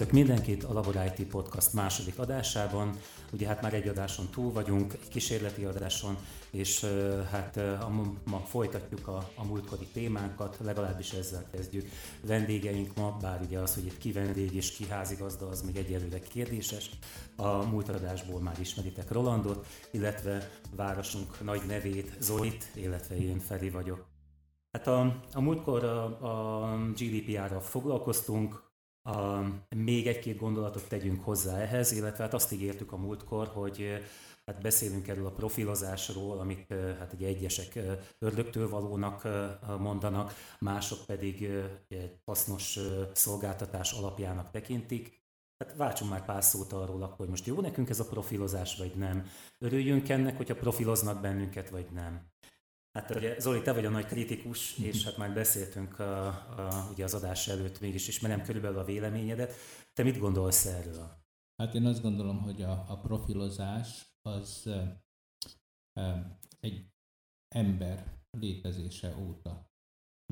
Köszöntök mindenkit a Labor IT Podcast második adásában. Ugye hát már egy adáson túl vagyunk, egy kísérleti adáson, és hát ma folytatjuk a múltkori témánkat, legalábbis ezzel kezdjük. Vendégeink ma, bár ugye az, hogy itt ki vendég és ki házigazda, az még egyelőre kérdéses. A múlt adásból már ismeritek Rolandot, illetve városunk nagy nevét, Zolit, illetve én Feri vagyok. Hát a múltkor a GDPR-ra foglalkoztunk. Még egy-két gondolatot tegyünk hozzá ehhez, illetve hát azt ígértük a múltkor, hogy hát beszélünk erről a profilozásról, amit hát ugye egyesek ördögtől valónak mondanak, mások pedig egy hasznos szolgáltatás alapjának tekintik. Hát váltsunk már pár szót arról, akkor most jó nekünk ez a profilozás, vagy nem? Örüljünk ennek, hogyha profiloznak bennünket, vagy nem? Hát ugye, Zoli, te vagy a nagy kritikus, és hát már beszéltünk ugye az adás előtt, mégis ismerem körülbelül a véleményedet. Te mit gondolsz erről? Hát én azt gondolom, hogy a profilozás az egy ember létezése óta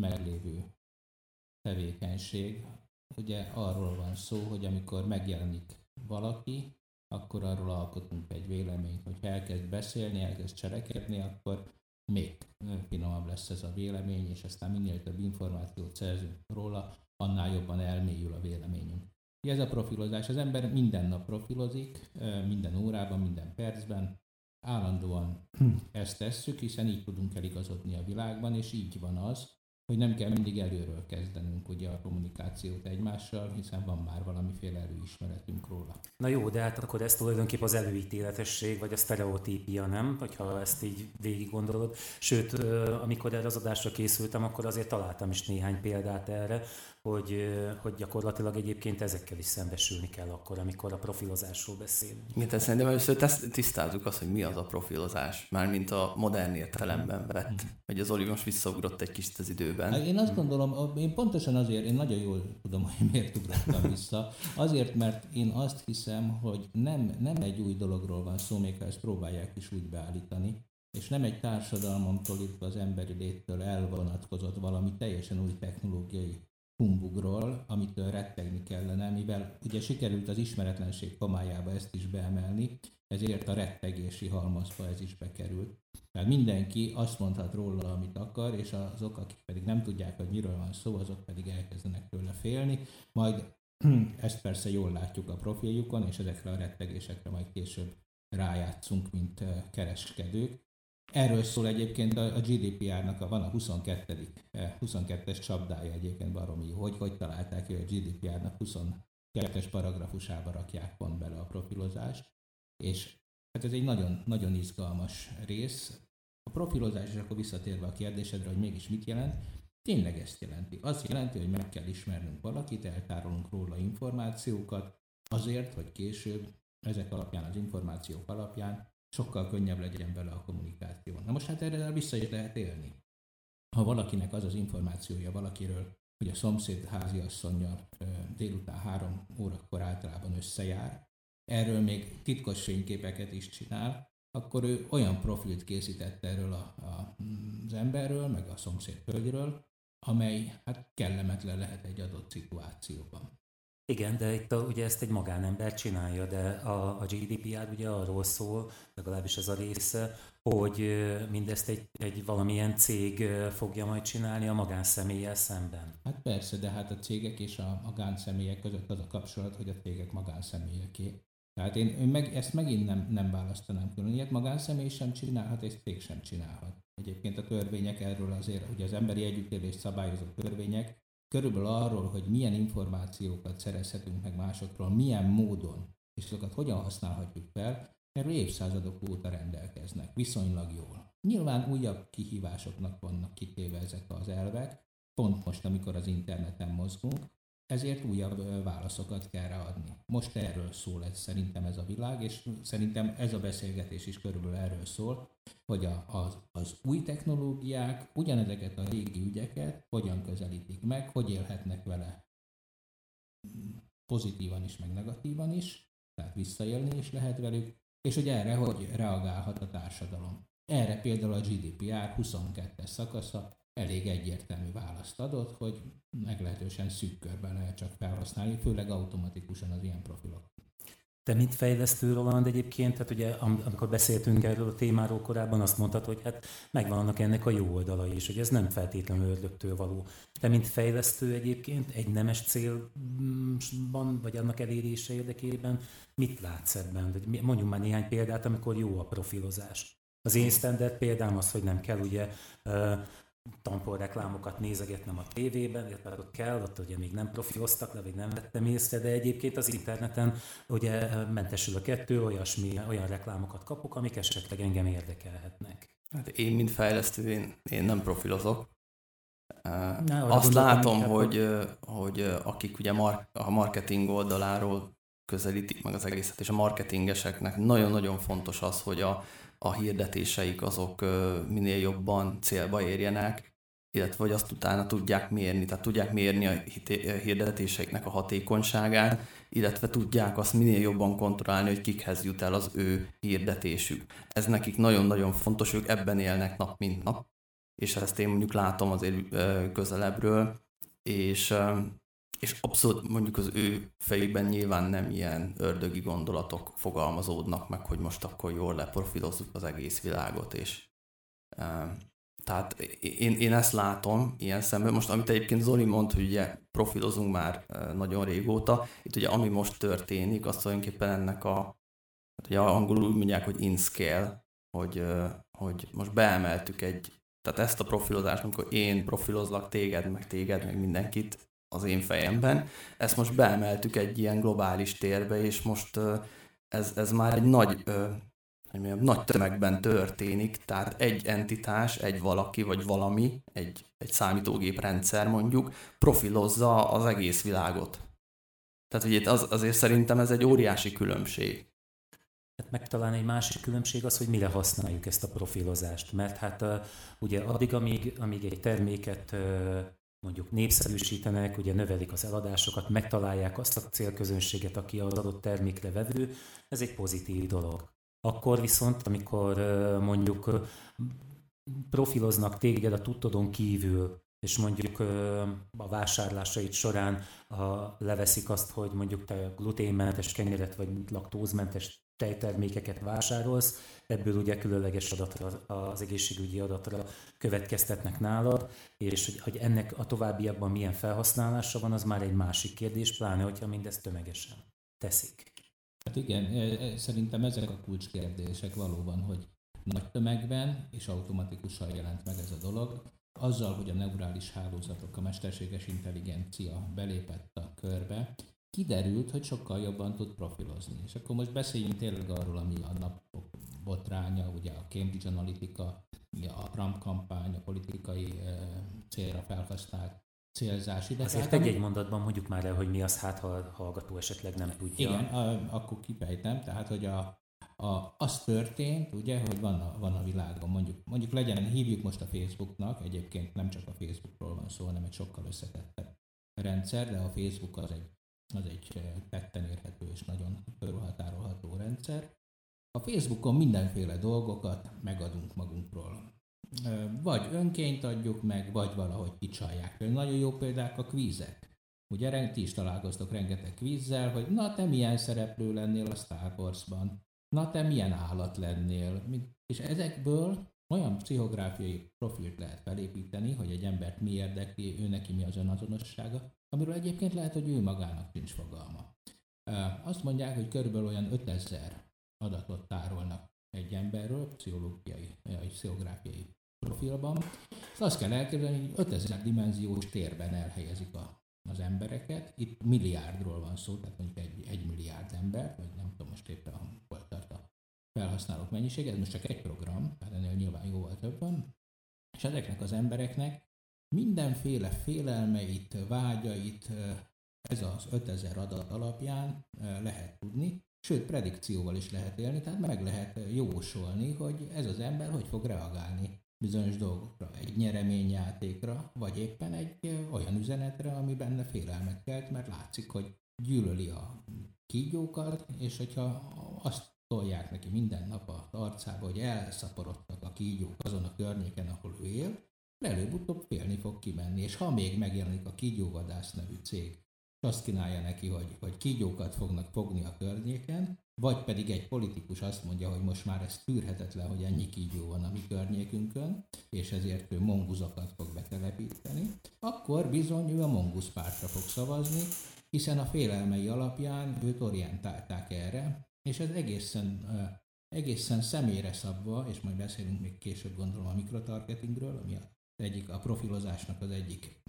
meglévő tevékenység. Ugye arról van szó, hogy amikor megjelenik valaki, akkor arról alkotunk egy véleményt, hogy elkezd beszélni, elkezd cselekedni, akkor még finomabb lesz ez a vélemény, és aztán minél több információt szerzünk róla, annál jobban elmélyül a véleményünk. Ez a profilozás, az ember minden nap profilozik, minden órában, minden percben, állandóan ezt tesszük, hiszen így tudunk eligazodni a világban, és így van az, hogy nem kell mindig előről kezdenünk ugye a kommunikációt egymással, hiszen van már valamiféle előismeretünk róla. Na jó, de hát akkor ez tulajdonképp az előítéletesség, vagy a sztereotípia, nem? Hogyha ezt így végig gondolod. Sőt, amikor erre az adásra készültem, akkor azért találtam is néhány példát erre, hogy gyakorlatilag egyébként ezekkel is szembesülni kell akkor, amikor a profilozásról beszélünk. Igen, szerintem először tisztázzuk azt, hogy mi az a profilozás, mármint a modern értelemben vett, hogy az Oli most visszaugrott egy kicsit az időben. Én azt gondolom, én pontosan azért, én nagyon jól tudom, hogy miért ugrottam vissza, azért, mert én azt hiszem, hogy nem egy új dologról van szó, még ha ezt próbálják is úgy beállítani, és nem egy társadalmomtól, itt az emberi léttől elvonatkozott valami teljesen új technológiai humbugról, amitől rettegni kellene, mivel ugye sikerült az ismeretlenség homályába ezt is beemelni, ezért a rettegési halmazba ez is bekerült. Tehát mindenki azt mondhat róla, amit akar, és azok, akik pedig nem tudják, hogy miről van szó, azok pedig elkezdenek tőle félni, majd ezt persze jól látjuk a profiljukon, és ezekre a rettegésekre majd később rájátszunk, mint kereskedők. Erről szól egyébként a GDPR-nak van a 22-es csapdája egyébként baromi, hogy találták ki, hogy a GDPR-nak 22-es paragrafusába rakják pont bele a profilozást, és hát ez egy nagyon, nagyon izgalmas rész. A profilozás, és akkor visszatérve a kérdésedre, hogy mégis mit jelent, tényleg ezt jelenti. Azt jelenti, hogy meg kell ismernünk valakit, eltárolunk róla információkat, azért, hogy később ezek alapján, az információk alapján sokkal könnyebb legyen vele a kommunikáció. Na most hát erre vissza is lehet élni. Ha valakinek az az információja valakiről, hogy a szomszéd háziasszonnyal délután 3 órakor általában összejár, erről még titkos fényképeket is csinál, akkor ő olyan profilt készített erről az emberről, meg a szomszéd hölgyről, amely hát kellemetlen lehet egy adott szituációban. Igen, de itt ugye ezt egy magánember csinálja, de a GDPR ugye arról szól, legalábbis ez a része, hogy mindezt egy valamilyen cég fogja majd csinálni a magánszemélyel szemben. Hát persze, de hát a cégek és a magánszemélyek között az a kapcsolat, hogy a cégek magánszemélyeké. Tehát én ezt megint nem választanám külön. Ilyet magánszemély sem csinálhat, és cég sem csinálhat. Egyébként a törvények erről azért, ugye az emberi együttélést szabályozó törvények, körülbelül arról, hogy milyen információkat szerezhetünk meg másokról, milyen módon, és azokat hogyan használhatjuk fel, erről évszázadok óta rendelkeznek, viszonylag jól. Nyilván újabb kihívásoknak vannak kitéve ezek az elvek, pont most, amikor az interneten mozgunk, ezért újabb válaszokat kell ráadni. Most erről szól szerintem ez a világ, és szerintem ez a beszélgetés is körülbelül erről szól, hogy az új technológiák ugyanezeket a régi ügyeket hogyan közelítik meg, hogy élhetnek vele pozitívan is, meg negatívan is, tehát visszaélni is lehet velük, és hogy erre hogy reagálhat a társadalom. Erre például a GDPR 22-es szakasza elég egyértelmű választ adott, hogy meglehetősen szűk körben lehet csak felhasználni, főleg automatikusan az ilyen profilok. Te mit fejlesztőről van egyébként? Tehát ugye amikor beszéltünk erről a témáról korábban, azt mondtad, hogy hát megvannak ennek a jó oldalai is, hogy ez nem feltétlenül ördögtől való. Te mint fejlesztő egyébként egy nemes célban, vagy annak elérése érdekében mit látsz ebben? De mondjunk már néhány példát, amikor jó a profilozás. Az én standard példám az, hogy nem kell ugye tamponreklámokat nézegetnem a tévében, illetve ott kell, ott ugye még nem profiloztak le, vagy nem vettem észre, de egyébként az interneten ugye mentesül a kettő, olyan reklámokat kapok, amik esetleg engem érdekelhetnek. Hát én, mint fejlesztő, én nem profilozok. Azt látom, hogy akik ugye a marketing oldaláról közelítik meg az egészet, és a marketingeseknek nagyon-nagyon fontos az, hogy a hirdetéseik azok minél jobban célba érjenek, illetve hogy azt utána tudják mérni, tehát tudják mérni a hirdetéseiknek a hatékonyságát, illetve tudják azt minél jobban kontrollálni, hogy kikhez jut el az ő hirdetésük. Ez nekik nagyon-nagyon fontos, ők ebben élnek nap mint nap, és ezt én mondjuk látom azért közelebbről, és abszolút mondjuk az ő fejében nyilván nem ilyen ördögi gondolatok fogalmazódnak meg, hogy most akkor jól leprofilozzuk az egész világot, és tehát én ezt látom ilyen szemben. Most amit egyébként Zoli mond, hogy ugye profilozunk már nagyon régóta, itt ugye ami most történik, az tulajdonképpen ennek ugye angolul úgy mondják, hogy in scale, hogy most beemeltük tehát ezt a profilozást, amikor én profilozlak téged, meg mindenkit, az én fejemben. Ezt most beemeltük egy ilyen globális térbe, és most ez már egy nagy tömegben történik, tehát egy entitás, egy valaki, vagy valami, egy számítógéprendszer mondjuk, profilozza az egész világot. Tehát ugye azért szerintem ez egy óriási különbség. Hát meg talán egy másik különbség az, hogy mire használjuk ezt a profilozást, mert hát ugye addig, amíg egy terméket mondjuk népszerűsítenek, ugye növelik az eladásokat, megtalálják azt a célközönséget, aki az adott termékre vevő, ez egy pozitív dolog. Akkor viszont, amikor mondjuk profiloznak téged a tudtodon kívül, és mondjuk a vásárlásaid során leveszik azt, hogy mondjuk te gluténmentes kenyeret vagy laktózmentes tejtermékeket vásárolsz, ebből ugye különleges adatra, az egészségügyi adatra következtetnek nálad, és hogy ennek a továbbiakban milyen felhasználása van, az már egy másik kérdés, pláne, hogyha mindezt tömegesen teszik. Hát igen, szerintem ezek a kulcskérdések valóban, hogy nagy tömegben és automatikusan jelent meg ez a dolog. Azzal, hogy a neurális hálózatok, a mesterséges intelligencia belépett a körbe, kiderült, hogy sokkal jobban tud profilozni. És akkor most beszéljünk tényleg arról, ami a napok botránya, ugye a Cambridge Analytica, a Trump kampány, a politikai célra felhasznált célzás. Azért egy mondatban mondjuk már el, hogy mi az, hát ha a hallgató esetleg nem tudja. Igen, akkor kifejtem, tehát hogy az történt, ugye, hogy van a világon, mondjuk legyen, hívjuk most a Facebooknak, egyébként nem csak a Facebookról van szó, hanem egy sokkal összetettebb rendszer, de a Facebook az egy tetten érhető és nagyon körülhatárolható rendszer. A Facebookon mindenféle dolgokat megadunk magunkról. Vagy önként adjuk meg, vagy valahogy kicsalják. Nagyon jó példák a kvízek. Ugye ti is találkoztok rengeteg kvízzel, hogy na te milyen szereplő lennél a Star Wars-ban, na te milyen állat lennél. És ezekből olyan pszichográfiai profilt lehet felépíteni, hogy egy embert mi érdekli, ő neki mi az önazonossága, amiről egyébként lehet, hogy ő magának nincs fogalma. Azt mondják, hogy körülbelül olyan 5000 adatot tárolnak egy emberről, pszichológiai, pszichográfiai profilban. És azt kell elképzelni, hogy 5000 dimenziós térben elhelyezik az embereket. Itt milliárdról van szó, tehát mondjuk egy milliárd ember, vagy nem tudom most éppen hol tart a felhasználók mennyisége, ez most csak egy program, tehát ennél nyilván jóval több van. És ezeknek az embereknek mindenféle félelmeit, vágyait ez az 5000 adat alapján lehet tudni, sőt predikcióval is lehet élni, tehát meg lehet jósolni, hogy ez az ember hogy fog reagálni bizonyos dolgokra, egy nyereményjátékra, vagy éppen egy olyan üzenetre, ami benne félelmet kelt, mert látszik, hogy gyűlöli a kígyókat, és hogyha azt tolják neki minden nap az arcába, hogy elszaporodtak a kígyók azon a környéken, ahol ő él, előbb-utóbb félni fog kimenni, és ha még megjelenik a kígyóvadász nevű cég, és azt kínálja neki, hogy kígyókat fognak fogni a környéken, vagy pedig egy politikus azt mondja, hogy most már ez tűrhetetlen, hogy ennyi kígyó van a mi környékünkön, és ezért ő monguzokat fog betelepíteni, akkor bizony ő a mongusz pártra fog szavazni, hiszen a félelmei alapján őt orientálták erre, és ez egészen személyre szabva, és majd beszélünk még később gondolom a mikrotargetingről, ami a profilozásnak az egyik,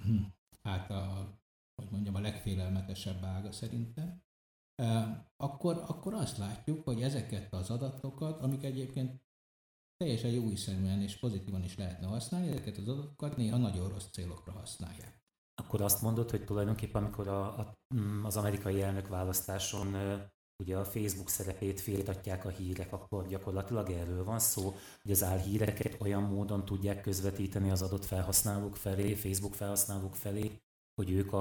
a legfélelmetesebb ága szerintem, akkor azt látjuk, hogy ezeket az adatokat, amik egyébként teljesen jó hiszeműen és pozitívan is lehetne használni, ezeket az adatokat néha nagyon rossz célokra használják. Akkor azt mondod, hogy tulajdonképpen amikor az amerikai elnökválasztáson ugye a Facebook szerepét félretatják a hírek, akkor gyakorlatilag erről van szó, hogy az álhíreket olyan módon tudják közvetíteni az adott felhasználók felé, Facebook felhasználók felé, hogy ők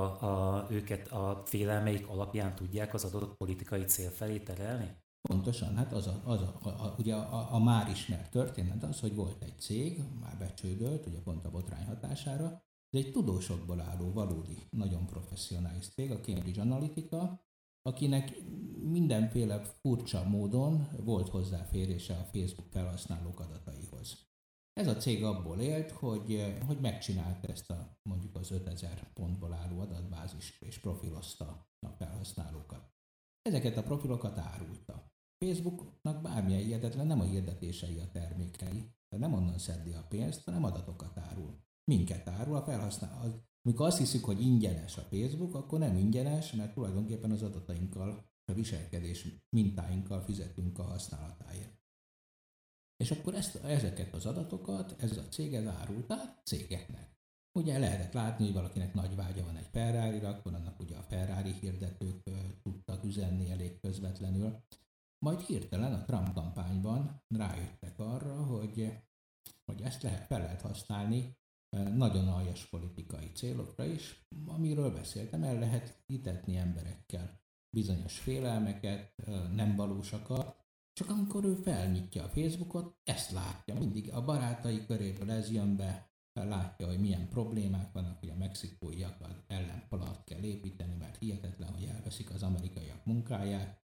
őket a félelmeik alapján tudják az adott politikai cél felé terelni? Pontosan, hát ugye a már ismert történet az, hogy volt egy cég, már becsődölt, ugye pont a botrány hatására, ez egy tudósokból álló, valódi, nagyon professzionális cég, a Cambridge Analytica, akinek mindenféle furcsa módon volt hozzáférése a Facebook felhasználók adataihoz. Ez a cég abból élt, hogy megcsinálta ezt a mondjuk az 5000 pontból álló adatbázist, és profilozta a felhasználókat. Ezeket a profilokat árulta. Facebooknak bármilyen hihetetlen nem a hirdetései a termékei, nem onnan szedi a pénzt, hanem adatokat árul. Minket árul a felhasználó. Amikor azt hiszük, hogy ingyenes a Facebook, akkor nem ingyenes, mert tulajdonképpen az adatainkkal, a viselkedés mintáinkkal fizetünk a használatáért. És akkor ezeket az adatokat, ez a cég árult át cégeknek. Ugye lehetett látni, hogy valakinek nagy vágya van egy Ferrarira, akkor annak ugye a Ferrari hirdetők tudtak üzenni elég közvetlenül. Majd hirtelen a Trump kampányban rájöttek arra, hogy ezt fel lehet használni nagyon aljas politikai célokra is, amiről beszéltem, el lehet hitetni emberekkel bizonyos félelmeket, nem valósakat, csak amikor ő felnyitja a Facebookot, ezt látja. Mindig a barátai köréből ez jön be, látja, hogy milyen problémák vannak, hogy a mexikóiakat ellen palat kell építeni, mert hihetetlen, hogy elveszik az amerikaiak munkáját,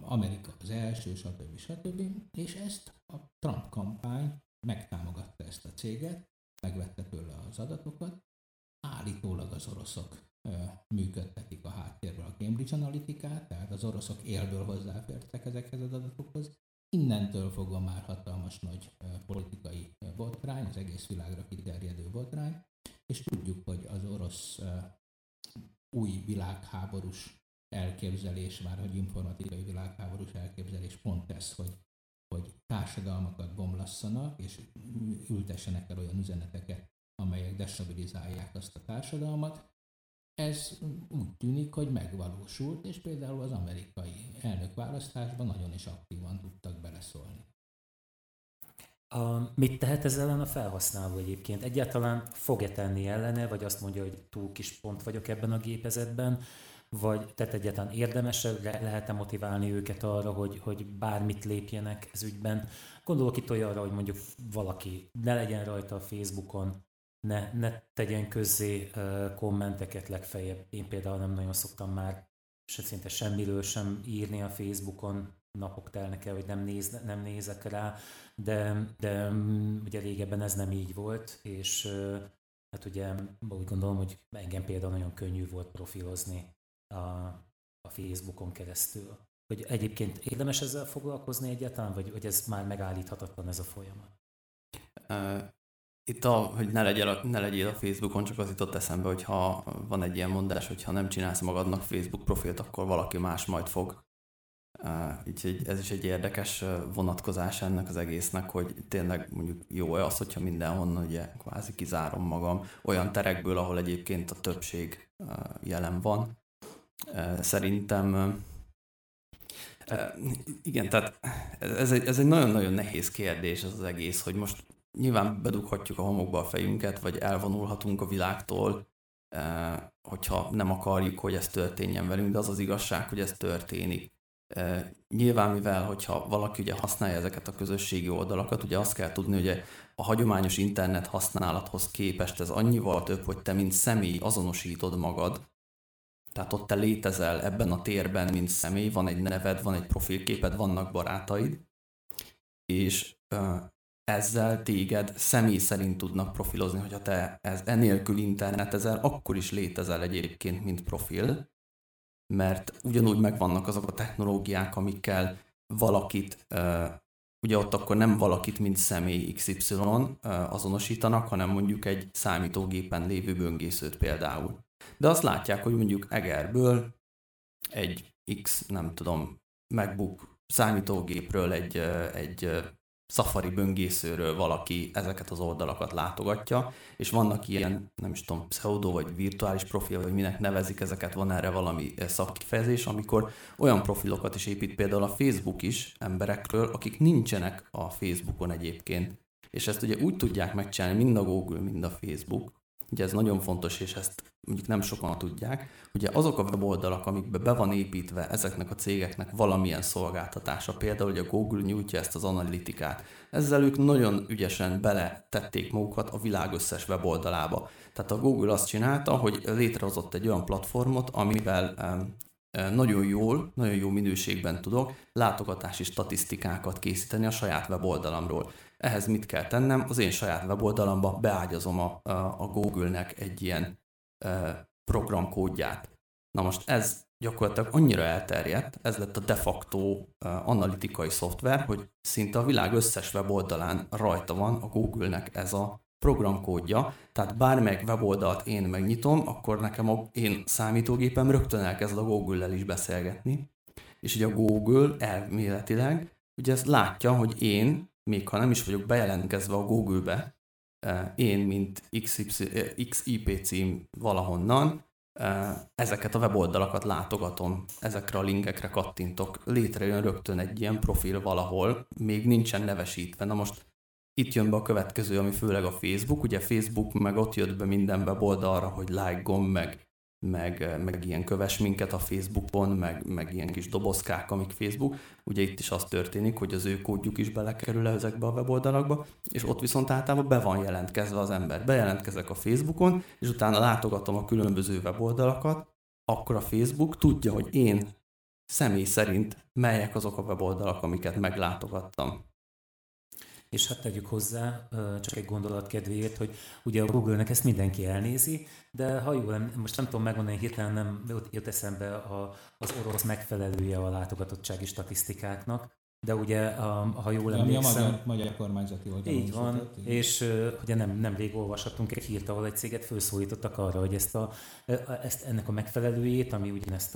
Amerika az első, stb. Stb. És ezt a Trump kampány megtámogatta ezt a céget, megvette tőle az adatokat, állítólag az oroszok működtetik a háttérből a Cambridge Analyticát, tehát az oroszok élből hozzáfértek ezekhez az adatokhoz. Innentől fogva már hatalmas nagy politikai botrány, az egész világra kiterjedő botrány, és tudjuk, hogy az orosz új világháborús elképzelés, már hogy informatikai világháborús elképzelés pont ez, hogy társadalmakat bomlasszanak, és ültessenek el olyan üzeneteket, amelyek destabilizálják azt a társadalmat. Ez úgy tűnik, hogy megvalósult, és például az amerikai elnökválasztásban nagyon is aktívan tudtak beleszólni. Mit tehet ez ellen a felhasználó egyébként? Egyáltalán fog-e tenni ellene, vagy azt mondja, hogy túl kis pont vagyok ebben a gépezetben, vagy tehát egyáltalán érdemes lehet-e motiválni őket arra, hogy bármit lépjenek ez ügyben? Gondolok itt olyanra, hogy mondjuk valaki ne legyen rajta a Facebookon, ne tegyen közzé kommenteket legfeljebb. Én például nem nagyon szoktam már szinte semmiről sem írni a Facebookon, napok telnek el, hogy nem nézek rá, de ugye régebben ez nem így volt, és hát ugye úgy gondolom, hogy engem például nagyon könnyű volt profilozni a Facebookon keresztül. Hogy egyébként érdemes ezzel foglalkozni egyáltalán, vagy ez már megállíthatatlan ez a folyamat? Itt, hogy ne legyél a Facebookon, csak az jutott eszembe, hogyha van egy ilyen mondás, hogyha nem csinálsz magadnak Facebook profilt, akkor valaki más majd fog. Így ez is egy érdekes vonatkozás ennek az egésznek, hogy tényleg mondjuk jó-e az, hogyha mindenhonnan ugye kvázi kizárom magam olyan terekből, ahol egyébként a többség jelen van. Szerintem igen, tehát ez egy nagyon-nagyon nehéz kérdés ez az egész, hogy most nyilván bedughatjuk a homokba a fejünket, vagy elvonulhatunk a világtól, hogyha nem akarjuk, hogy ez történjen velünk, de az az igazság, hogy ez történik. Nyilván, mivel, hogyha valaki ugye használja ezeket a közösségi oldalakat, ugye azt kell tudni, hogy a hagyományos internet használathoz képest ez annyival több, hogy te mint személy azonosítod magad, tehát ott te létezel ebben a térben, mint személy, van egy neved, van egy profilképed, vannak barátaid, és ezzel téged személy szerint tudnak profilozni, hogyha te enélkül internetezel, akkor is létezel egyébként, mint profil, mert ugyanúgy megvannak azok a technológiák, amikkel valakit, ugye ott akkor nem valakit, mint személy XY azonosítanak, hanem mondjuk egy számítógépen lévő böngészőt például. De azt látják, hogy mondjuk Egerből egy X, nem tudom, MacBook számítógépről, egy Safari böngészőről valaki ezeket az oldalakat látogatja, és vannak ilyen, nem is tudom, pseudo vagy virtuális profil, vagy minek nevezik ezeket, van erre valami szakkifejezés, amikor olyan profilokat is épít például a Facebook is emberekről, akik nincsenek a Facebookon egyébként. És ezt ugye úgy tudják megcsinálni, mind a Google, mind a Facebook, ugye ez nagyon fontos, és ezt mondjuk nem sokan tudják, ugye azok a weboldalak, amikbe be van építve ezeknek a cégeknek valamilyen szolgáltatása, például ugye a Google nyújtja ezt az analitikát. Ezzel ők nagyon ügyesen beletették magukat a világ összes weboldalába. Tehát a Google azt csinálta, hogy létrehozott egy olyan platformot, amivel nagyon jól, nagyon jó minőségben tudok látogatási statisztikákat készíteni a saját weboldalamról. Ehhez mit kell tennem? Az én saját weboldalamba beágyazom a Google-nek egy ilyen programkódját. Na most ez gyakorlatilag annyira elterjedt, ez lett a de facto analitikai szoftver, hogy szinte a világ összes weboldalán rajta van a Google-nek ez a programkódja, tehát bármelyik weboldalt én megnyitom, akkor nekem én számítógépem rögtön elkezd a Google-lel is beszélgetni, és ugye a Google elméletileg ugye ezt látja, hogy én, még ha nem is vagyok bejelentkezve a Google-be, én, mint XIP cím valahonnan, ezeket a weboldalakat látogatom, ezekre a linkekre kattintok, létrejön rögtön egy ilyen profil valahol, még nincsen nevesítve. Na most itt jön be a következő, ami főleg a Facebook, ugye Facebook meg ott jött be minden weboldalra, hogy like gomb, meg ilyen köves minket a Facebookon, meg ilyen kis dobozkák, amik Facebook. Ugye itt is az történik, hogy az ő kódjuk is belekerül ezekbe a weboldalakba, és ott viszont általában be van jelentkezve az ember. Bejelentkezek a Facebookon, és utána látogatom a különböző weboldalakat, akkor a Facebook tudja, hogy én személy szerint melyek azok a weboldalak, amiket meglátogattam. És hát tegyük hozzá, csak egy gondolat kedvéért, hogy ugye a Google-nek ezt mindenki elnézi, de ha jól, most nem tudom megmondani, hirtelen nem jött eszembe az orosz megfelelője a látogatottsági statisztikáknak, de ugye, ha jól emlékszem... Ami a magyar kormányzati oldalon. Így van, szület, és ugye nem rég olvashattunk egy hírt, ahol egy céget felszólítottak arra, hogy ennek a megfelelőjét, ami ugyanezt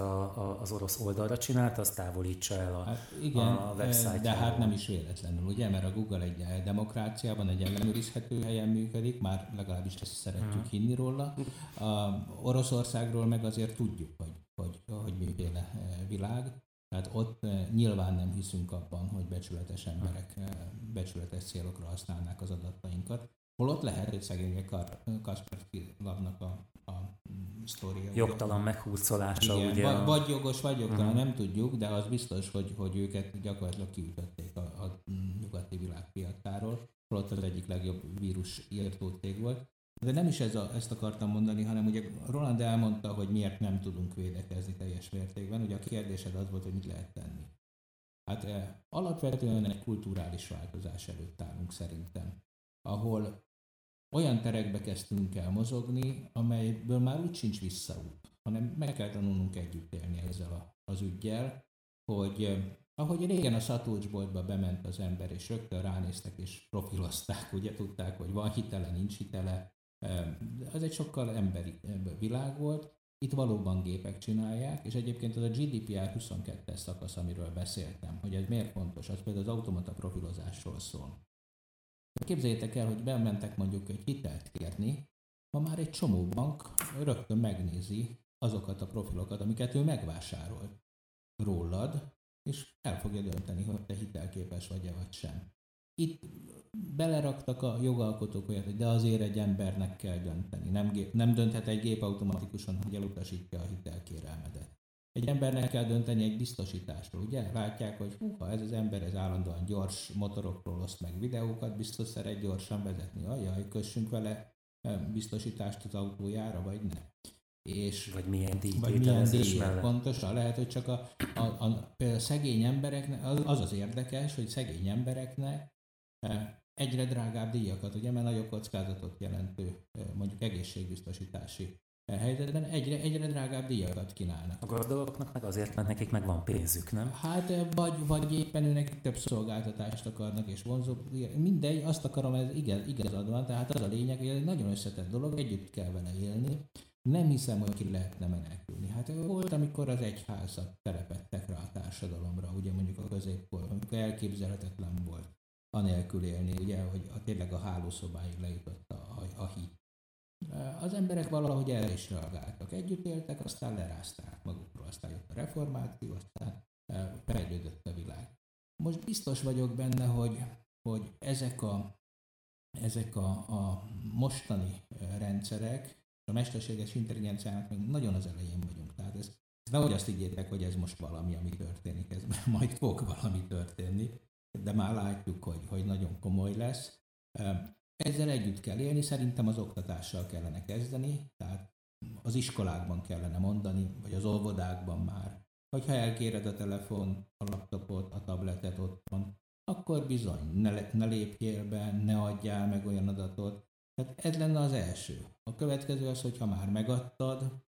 az orosz oldalra csinált, azt távolítsa el a website-ról. De hát nem is véletlenül, ugye, mert a Google egy demokráciában, egy ellenőrizhető helyen működik, már legalábbis ezt szeretjük hinni róla. Oroszországról meg azért tudjuk, hogy miféle világ. Tehát ott nyilván nem hiszünk abban, hogy becsületes emberek becsületes célokra használnák az adatainkat. Holott lehet, hogy szegény Kaspersky Labnak a sztória. Jogtalan meghúzolása, ugye? Vagy jogos, vagy jogtalan, nem tudjuk, de az biztos, hogy őket gyakorlatilag kiütötték a nyugati világ piacáról. Holott az egyik legjobb vírusírtó cég volt. De nem is ezt akartam mondani, hanem ugye Roland elmondta, hogy miért nem tudunk védekezni teljes mértékben. Ugye a kérdésed az volt, hogy mit lehet tenni. Hát alapvetően egy kulturális változás előtt állunk szerintem, ahol olyan terekbe kezdtünk el mozogni, amelyből már úgy sincs visszaút, hanem meg kell tanulnunk együtt élni ezzel az üggyel, hogy ahogy régen a szatócsboltba bement az ember, és rögtön ránéztek és profilozták, ugye tudták, hogy van hitele, nincs hitele. Ez egy sokkal emberi világ volt, itt valóban gépek csinálják, és egyébként az a GDPR 22-es szakasz, amiről beszéltem, hogy ez miért fontos, az például az automata profilozásról szól. Képzeljétek el, hogy bementek mondjuk egy hitelt kérni, ma már egy csomó bank rögtön megnézi azokat a profilokat, amiket ő megvásárolt rólad, és el fogja dönteni, hogy te hitelképes vagy-e vagy sem. Itt beleraktak a jogalkotók olyat, hogy de azért egy embernek kell dönteni. Nem dönthet egy gép automatikusan, hogy elutasítja a hitelkérelmedet. Egy embernek kell dönteni egy biztosításról, ugye? Látják, hogy húha, ez az ember ez állandóan gyors motorokról oszt meg videókat, biztos szeret gyorsan vezetni. Ajaj, kössünk vele biztosítást az autójára, vagy nem. És vagy milyen díj, pontosan lehet, hogy csak a szegény embereknek, az érdekes, hogy szegény embereknek egyre drágább díjakat, ugye, mert nagyobb kockázatot jelentő mondjuk egészségbiztosítási helyzetben egyre drágább díjakat kínálnak. A gazdagoknak meg azért, mert nekik meg van pénzük, nem? Hát vagy éppen őnek több szolgáltatást akarnak és vonzó. Mindegy, azt akarom, ez igazad van, tehát az a lényeg, hogy ez egy nagyon összetett dolog, együtt kell vele élni. Nem hiszem, hogy ki lehetne menekülni. Hát volt, amikor az egyházak telepettek rá a társadalomra, ugye mondjuk a középkorban, amikor elképzelhetetlen volt anélkül élni, ugye, hogy tényleg a hálószobáig lejutott a hit. Az emberek valahogy erre is reagáltak. Együtt éltek, aztán lerázták magukról, aztán jött a reformáció, aztán fejlődött a világ. Most biztos vagyok benne, hogy ezek a mostani rendszerek, a mesterséges intelligenciának még nagyon az elején vagyunk. Tehát ez nehogy azt ígértek, hogy ez most valami, ami történik, ez majd fog valami történni, de már látjuk, hogy nagyon komoly lesz. Ezzel együtt kell élni, szerintem az oktatással kellene kezdeni, tehát az iskolákban kellene mondani, vagy az óvodákban már. Hogyha elkéred a telefon, a laptopot, a tabletet otthon, akkor bizony, ne lépjél be, ne adjál meg olyan adatot. Tehát ez lenne az első. A következő az, hogyha már megadtad,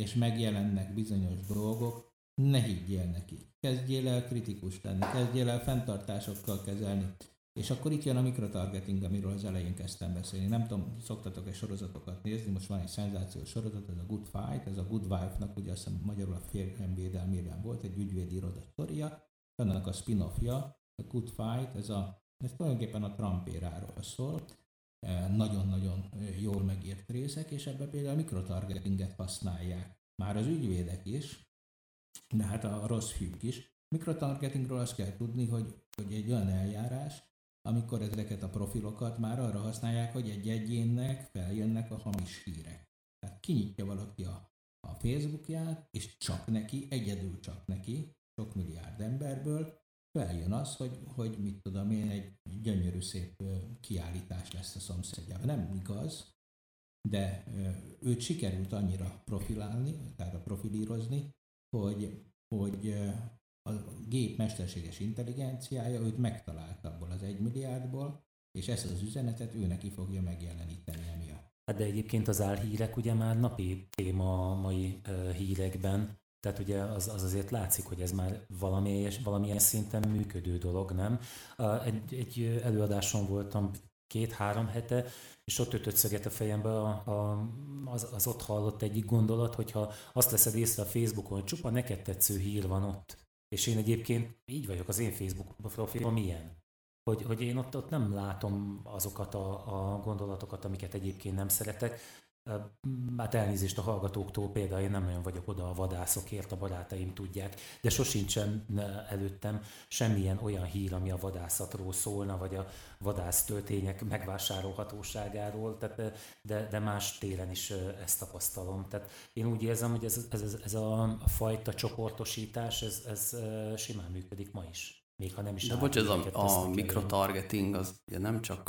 és megjelennek bizonyos dolgok, ne higgyél neki. Kezdjél el kritikus lenni, kezdjél el fenntartásokkal kezelni. És akkor itt jön a mikrotargeting, amiről az elején kezdtem beszélni. Nem tudom, szoktatok-e sorozatokat nézni, most van egy szenzációs sorozat, ez a Good Fight, ez a Good Wife-nak, ugye azt hiszem magyarul a Férj védelmében volt, egy ügyvédi iroda sztoria, annak a spin-offja, a Good Fight, ez tulajdonképpen a Trump éráról szól, nagyon-nagyon jól megírt részek, és ebben például a mikrotargetinget használják. Már az ügyvédek is, de hát a rossz fiúk is. Mikrotargetingről azt kell tudni, hogy egy olyan eljárás, amikor ezeket a profilokat már arra használják, hogy egy egyénnek feljönnek a hamis hírek. Tehát kinyitja valaki a Facebookját, és egyedül csak neki, sok milliárd emberből feljön az, hogy mit tudom én, egy gyönyörű szép kiállítás lesz a szomszédjában. Nem igaz, de őt sikerült annyira profilálni, tehát profilírozni, hogy a gép mesterséges intelligenciája őt megtalálta abból az 1 milliárdból, és ezt az üzenetet ő neki fogja megjeleníteni emiatt. Hát de egyébként az álhírek ugye már napi téma a mai hírekben, tehát ugye az azért látszik, hogy ez már valamilyen szinten működő dolog, nem? Egy előadáson voltam 2-3 hete, és ott ütött szöget a fejembe az ott hallott egyik gondolat, hogyha azt veszed észre a Facebookon, hogy csupa neked tetsző hír van ott. És én egyébként így vagyok, az én Facebook profilom ilyen. Hogy én ott nem látom azokat a gondolatokat, amiket egyébként nem szeretek. Hát elnézést a hallgatóktól, például én nem olyan vagyok oda a vadászokért, a barátaim tudják, de sosincsen előttem semmilyen olyan hír, ami a vadászatról szólna, vagy a vadásztöltények megvásárolhatóságáról, tehát, de más téren is ezt tapasztalom. Tehát én úgy érzem, hogy ez a fajta csoportosítás, ez simán működik ma is, még ha nem is. De bocs, ez a mikrotargeting az ugye nem csak...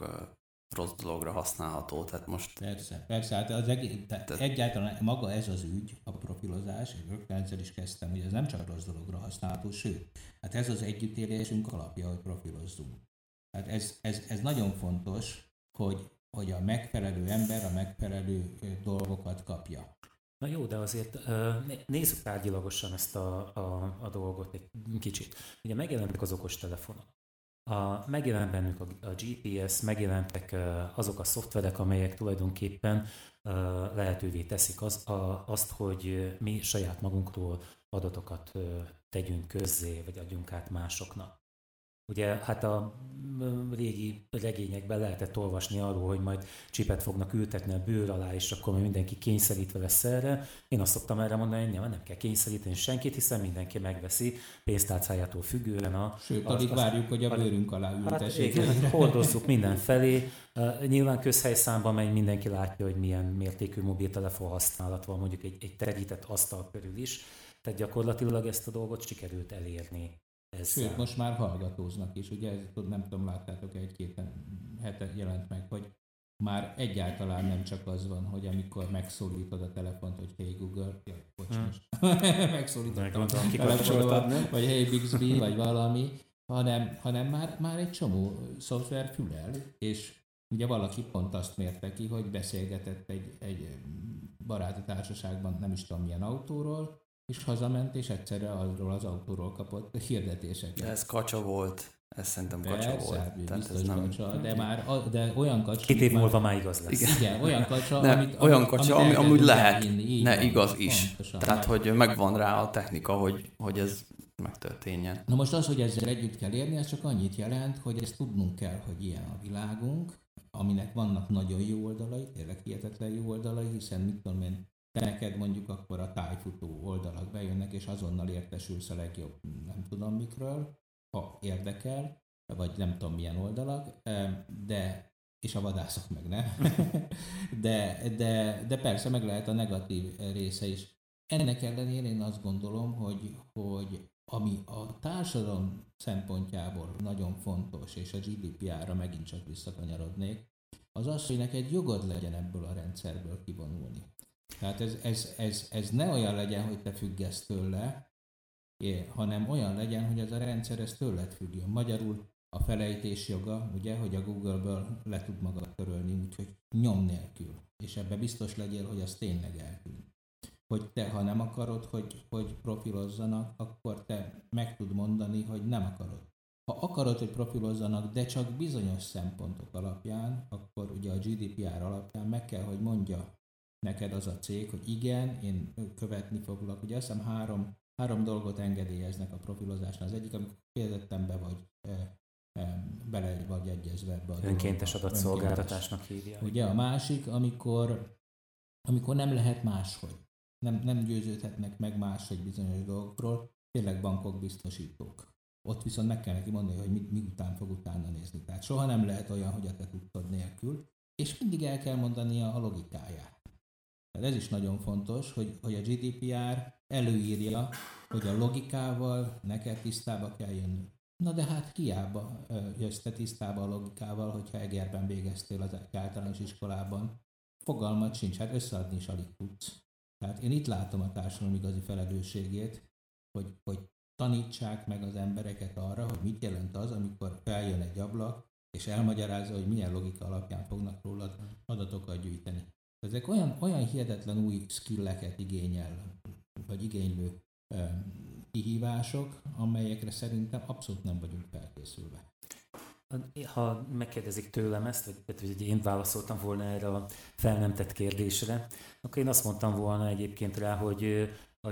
rossz dologra használható, tehát most... Persze, hát egyáltalán maga ez az ügy, a profilozás, és rögtön ezzel is kezdtem, hogy ez nem csak rossz dologra használható, sőt, hát ez az együttélésünk alapja, hogy profilozzunk. Hát ez nagyon fontos, hogy a megfelelő ember a megfelelő dolgokat kapja. Na jó, de azért nézzük tárgyilagosan ezt a dolgot egy kicsit. Ugye megjelentek az okostelefonok. Megjelent bennük a GPS, megjelentek azok a szoftverek, amelyek tulajdonképpen lehetővé teszik azt, hogy mi saját magunkról adatokat tegyünk közzé, vagy adjunk át másoknak. Ugye hát a régi regényekben lehetett olvasni arról, hogy majd csipet fognak ültetni a bőr alá, és akkor mindenki kényszerítve lesz erre. Én azt szoktam erre mondani, hogy nem kell kényszeríteni senkit, hiszen mindenki megveszi pénztárcájától függően. Sőt, addig várjuk, hogy a bőrünk alá ültessék. Hát, hordozzuk mindenfelé. Nyilván közhelyszámban megy, mindenki látja, hogy milyen mértékű mobiltelefon használat van, mondjuk egy terített asztal körül is. Tehát gyakorlatilag ezt a dolgot sikerült elérni. Ezzel. Sőt, most már hallgatóznak is, ugye ez, nem tudom, láttátok, egy-két hete jelent meg, hogy már egyáltalán nem csak az van, hogy amikor megszólítod a telefont, hogy hey Google, megszólítottam a telefonodat, vagy hey Bixby, vagy valami, hanem már egy csomó szoftver fülel, és ugye valaki pont azt mérte ki, hogy beszélgetett egy baráti társaságban, nem is tudom milyen autóról, és hazament, és egyszerre arról az autóról kapott hirdetéseket. De ez kacsa volt. Ez szerintem kacsa volt. Tehát ez nem... kacsa, de olyan kacsa... 2 év múlva már igaz lesz. Igen, olyan kacsa, amit amúgy lehet, vinni, ne igaz is. Pontosan. Tehát, hogy megvan rá a technika, hogy ez megtörténjen. Na most az, hogy ezzel együtt kell érni, ez csak annyit jelent, hogy ezt tudnunk kell, hogy ilyen a világunk, aminek vannak nagyon jó oldalai, tényleg hihetetlen jó oldalai, hiszen mit tudom én, te neked mondjuk akkor a tájfutó oldalak bejönnek, és azonnal értesülsz a legjobb, nem tudom mikről, ha érdekel, vagy nem tudom milyen oldalak, de, és a vadászok meg nem, de persze meg lehet a negatív része is. Ennek ellenére én azt gondolom, hogy ami a társadalom szempontjából nagyon fontos, és a GDPR-ra megint csak visszakanyarodnék, az az, hogy neked jogod legyen ebből a rendszerből kivonulni. Tehát ez ne olyan legyen, hogy te függesz tőle, hanem olyan legyen, hogy ez a rendszer ez tőled függjön. Magyarul a felejtés joga, ugye, hogy a Google-ből le tud magad törölni, úgyhogy nyom nélkül. És ebbe biztos legyél, hogy az tényleg eltűnt. Hogy te, ha nem akarod, hogy profilozzanak, akkor te meg tud mondani, hogy nem akarod. Ha akarod, hogy profilozzanak, de csak bizonyos szempontok alapján, akkor ugye a GDPR alapján meg kell, hogy mondja neked az a cég, hogy igen, én követni foglak. Ugye azt hiszem három dolgot engedélyeznek a profilozásnál. Az egyik, amikor kérdettem be vagy bele vagy egyezve ebbe a önkéntes adatszolgáltatásnak hívja. Ugye a másik, amikor nem lehet máshogy. Nem győződhetnek meg máshogy bizonyos dolgokról, tényleg bankok, biztosítók. Ott viszont meg kell neki mondani, hogy mi után fog utána nézni. Tehát soha nem lehet olyan, hogy a te tudtad nélkül, és mindig el kell mondania a logikáját. Tehát ez is nagyon fontos, hogy a GDPR előírja, hogy a logikával neked tisztába kell jönnöd. Na de hát hiába jössz te tisztába a logikával, hogyha Egerben végeztél az általános iskolában. Fogalmat sincs, hát összeadni is alig tudsz. Tehát én itt látom a társadalom igazi felelősségét, hogy tanítsák meg az embereket arra, hogy mit jelent az, amikor feljön egy ablak, és elmagyarázza, hogy milyen logika alapján fognak rólad adatokat gyűjteni. Ezek olyan hihetetlen új skilleket igénylő kihívások, amelyekre szerintem abszolút nem vagyunk felkészülve. Ha megkérdezik tőlem ezt, vagy én válaszoltam volna erre a fel nem tett kérdésre, akkor én azt mondtam volna egyébként rá, hogy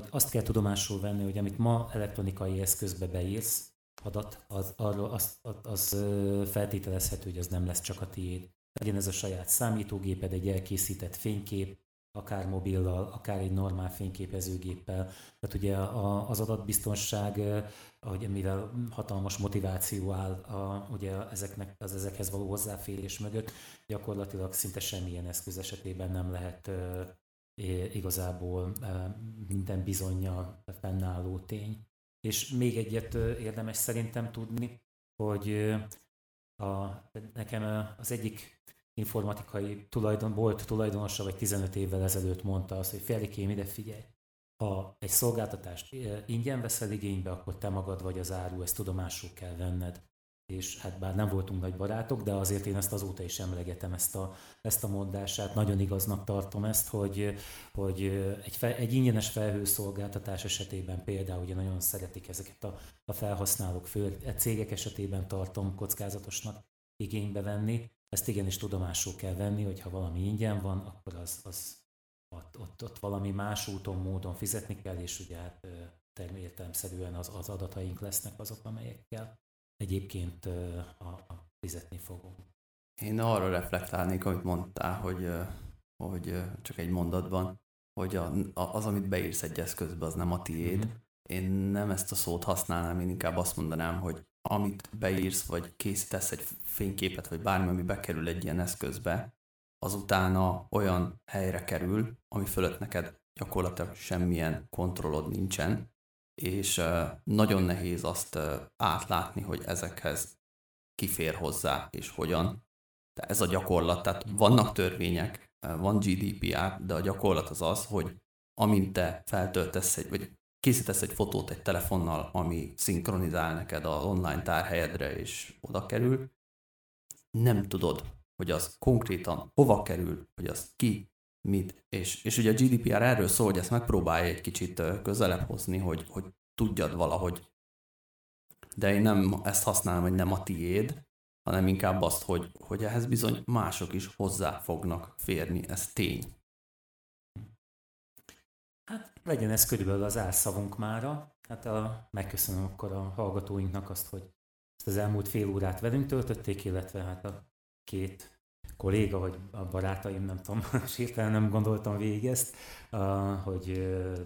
azt kell tudomásul venni, hogy amit ma elektronikai eszközbe beírsz, adat, az feltételezhető, hogy az nem lesz csak a tiéd. Legyen ez a saját számítógéped, egy elkészített fénykép, akár mobillal, akár egy normál fényképezőgéppel. Tehát ugye az adatbiztonság, mivel hatalmas motiváció áll ugye ezekhez való hozzáférés mögött, gyakorlatilag szinte semmilyen eszköz esetében nem lehet igazából minden bizonnyal fennálló tény. És még egyet érdemes szerintem tudni, hogy nekem az egyik informatikai volt tulajdonosa, vagy 15 évvel ezelőtt mondta azt, hogy Ferikém, ide figyelj, ha egy szolgáltatást ingyen veszel igénybe, akkor te magad vagy az áru, ezt tudomásul kell venned. És hát bár nem voltunk nagy barátok, de azért én ezt azóta is emlegetem, ezt a mondását, nagyon igaznak tartom ezt, hogy egy ingyenes felhőszolgáltatás esetében például ugye nagyon szeretik ezeket a felhasználók, főleg a cégek esetében tartom kockázatosnak igénybe venni. Ezt igenis tudomásul kell venni, hogy ha valami ingyen van, akkor ott valami más úton, módon fizetni kell, és ugye hát értelemszerűen az adataink lesznek azok, amelyekkel egyébként fizetni fogunk. Én arra reflektálnék, amit mondtál, hogy csak egy mondatban, hogy az, amit beírsz egy eszközbe, az nem a tiéd. Mm-hmm. Én nem ezt a szót használnám, én inkább azt mondanám, hogy amit beírsz, vagy készítesz egy fényképet, vagy bármi, ami bekerül egy ilyen eszközbe, az utána olyan helyre kerül, ami fölött neked gyakorlatilag semmilyen kontrollod nincsen, és nagyon nehéz azt átlátni, hogy ezekhez kifér hozzá, és hogyan. De ez a gyakorlat, tehát vannak törvények, van GDPR, de a gyakorlat az az, hogy amint te feltöltesz vagy készítesz egy fotót egy telefonnal, ami szinkronizál neked az online tárhelyedre, és oda kerül, nem tudod, hogy az konkrétan hova kerül, hogy az ki, mit. És ugye a GDPR erről szól, hogy ezt megpróbálja egy kicsit közelebb hozni, hogy tudjad valahogy. De én nem ezt használom, hogy nem a tiéd, hanem inkább azt, hogy ehhez bizony mások is hozzá fognak férni, ez tény. Hát legyen ez körülbelül az árszavunk mára. Hát megköszönöm akkor a hallgatóinknak azt, hogy ezt az elmúlt fél órát velünk töltötték, illetve hát a két kolléga, vagy a barátaim, nem tudom, sétálni nem gondoltam végig ezt, hogy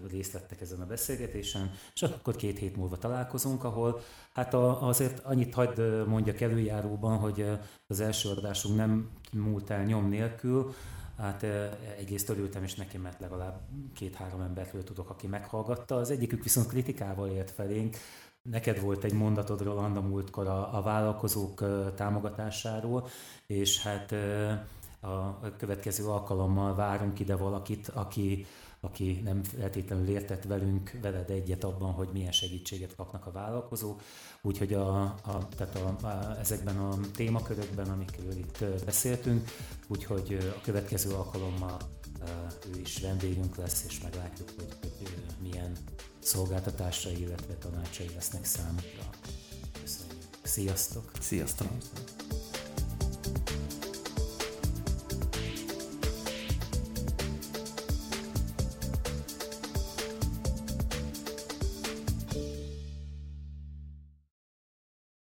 részt vettek ezen a beszélgetésen, és akkor 2 hét múlva találkozunk, ahol hát azért annyit hadd mondjak előjáróban, hogy az első adásunk nem múlt el nyom nélkül, hát egyrészt örültem is neki, mert legalább 2-3 emberről tudok, aki meghallgatta, az egyikük viszont kritikával élt felénk. Neked volt egy mondatod, Rolanda, múltkor a vállalkozók támogatásáról, és hát a következő alkalommal várunk ide valakit, aki nem feltétlenül értett veled egyet abban, hogy milyen segítséget kapnak a vállalkozók. Úgyhogy ezekben a témakörökben, amikről itt beszéltünk, úgyhogy a következő alkalommal ő is vendégünk lesz, és meglátjuk, hogy milyen szolgáltatásai, illetve tanácsai lesznek számukra. Köszönjük. Sziasztok! Sziasztok!